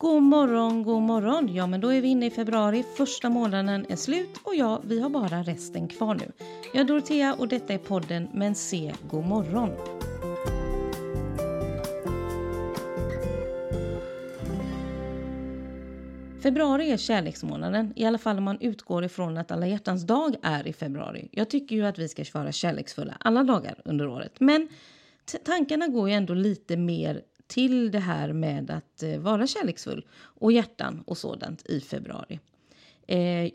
God morgon, god morgon. Ja, men då är vi inne i februari. Första månaden är slut och vi har bara resten kvar nu. Jag är Dorothea och detta är podden Men se, god morgon. Februari är kärleksmånaden, i alla fall om man utgår ifrån att alla hjärtans dag är i februari. Jag tycker ju att vi ska vara kärleksfulla alla dagar under året. Men tankarna går ju ändå lite mer till det här med att vara kärleksfull och hjärtan och sådant i februari.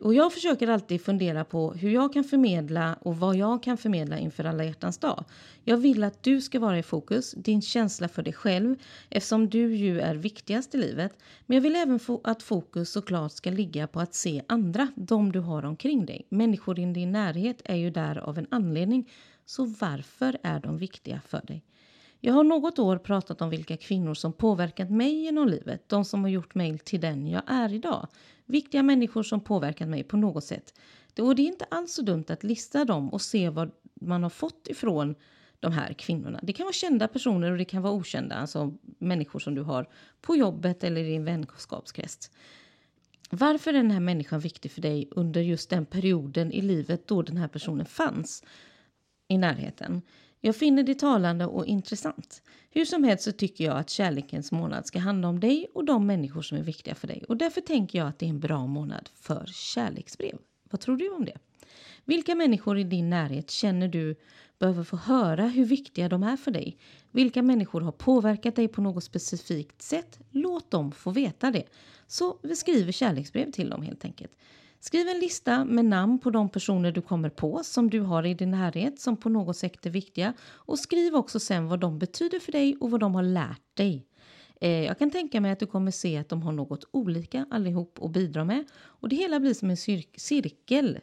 Och jag försöker alltid fundera på hur jag kan förmedla och vad jag kan förmedla inför alla hjärtans dag. Jag vill att du ska vara i fokus, din känsla för dig själv, eftersom du ju är viktigast i livet. Men jag vill även att fokus såklart ska ligga på att se andra, de du har omkring dig. Människor i din närhet är ju där av en anledning, så varför är de viktiga för dig? Jag har något år pratat om vilka kvinnor som påverkat mig genom livet. De som har gjort mig till den jag är idag. Viktiga människor som påverkat mig på något sätt. Och det är inte alls så dumt att lista dem och se vad man har fått ifrån de här kvinnorna. Det kan vara kända personer och det kan vara okända. Alltså människor som du har på jobbet eller i din vänskapskrets. Varför är den här människan viktig för dig under just den perioden i livet då den här personen fanns i närheten? Jag finner det talande och intressant. Hur som helst så tycker jag att kärlekens månad ska handla om dig och de människor som är viktiga för dig. Och därför tänker jag att det är en bra månad för kärleksbrev. Vad tror du om det? Vilka människor i din närhet känner du behöver få höra hur viktiga de är för dig? Vilka människor har påverkat dig på något specifikt sätt? Låt dem få veta det. Så vi skriver kärleksbrev till dem helt enkelt. Skriv en lista med namn på de personer du kommer på som du har i din närhet som på något sätt är viktiga. Och skriv också sen vad de betyder för dig och vad de har lärt dig. Jag kan tänka mig att du kommer se att de har något olika allihop att bidra med. Och det hela blir som en cirkel.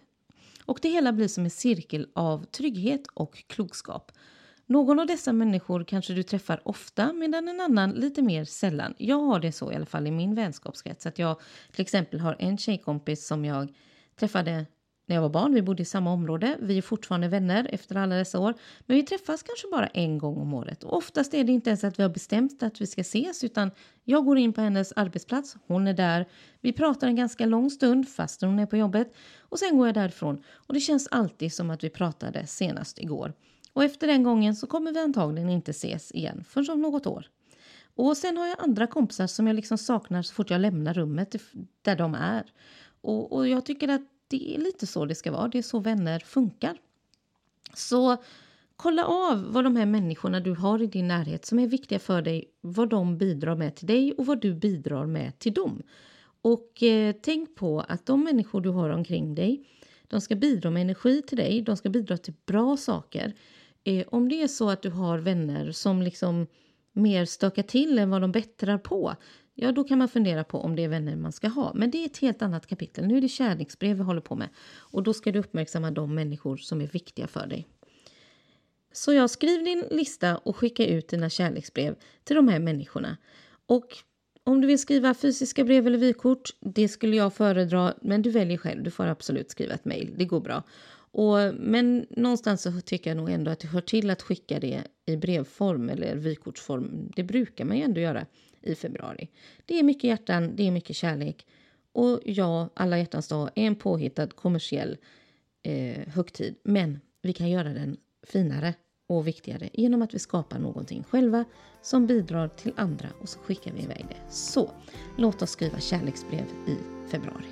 Och det hela blir som en cirkel av trygghet och klokskap. Någon av dessa människor kanske du träffar ofta medan en annan lite mer sällan. Jag har det så i alla fall i min vänskapskrets. Att jag till exempel har en tjejkompis som jag träffade när jag var barn. Vi bodde i samma område. Vi är fortfarande vänner efter alla dessa år. Men vi träffas kanske bara en gång om året. Och oftast är det inte ens att vi har bestämt att vi ska ses. Utan jag går in på hennes arbetsplats. Hon är där. Vi pratar en ganska lång stund fast hon är på jobbet. Och sen går jag därifrån. Och det känns alltid som att vi pratade senast igår. Och efter den gången så kommer vi antagligen inte ses igen förrän om något år. Och sen har jag andra kompisar som jag liksom saknar så fort jag lämnar rummet där de är. Och jag tycker att det är lite så det ska vara. Det är så vänner funkar. Så kolla av vad de här människorna du har i din närhet som är viktiga för dig. Vad de bidrar med till dig och vad du bidrar med till dem. Och tänk på att de människor du har omkring dig, de ska bidra med energi till dig. De ska bidra till bra saker. Om det är så att du har vänner som liksom mer stökar till än vad de bättrar på, ja då kan man fundera på om det är vänner man ska ha. Men det är ett helt annat kapitel. Nu är det kärleksbrev vi håller på med. Och då ska du uppmärksamma de människor som är viktiga för dig. Så jag skriver din lista och skickar ut dina kärleksbrev till de här människorna. Och om du vill skriva fysiska brev eller vykort, det skulle jag föredra. Men du väljer själv, du får absolut skriva ett mejl, det går bra. Men någonstans så tycker jag nog ändå att det hör till att skicka det i brevform eller vykortsform. Det brukar man ju ändå göra i februari. Det är mycket hjärtan, det är mycket kärlek. Och ja, alla hjärtans dag är en påhittad kommersiell högtid. Men vi kan göra den finare och viktigare genom att vi skapar någonting själva som bidrar till andra och så skickar vi iväg det. Så, låt oss skriva kärleksbrev i februari.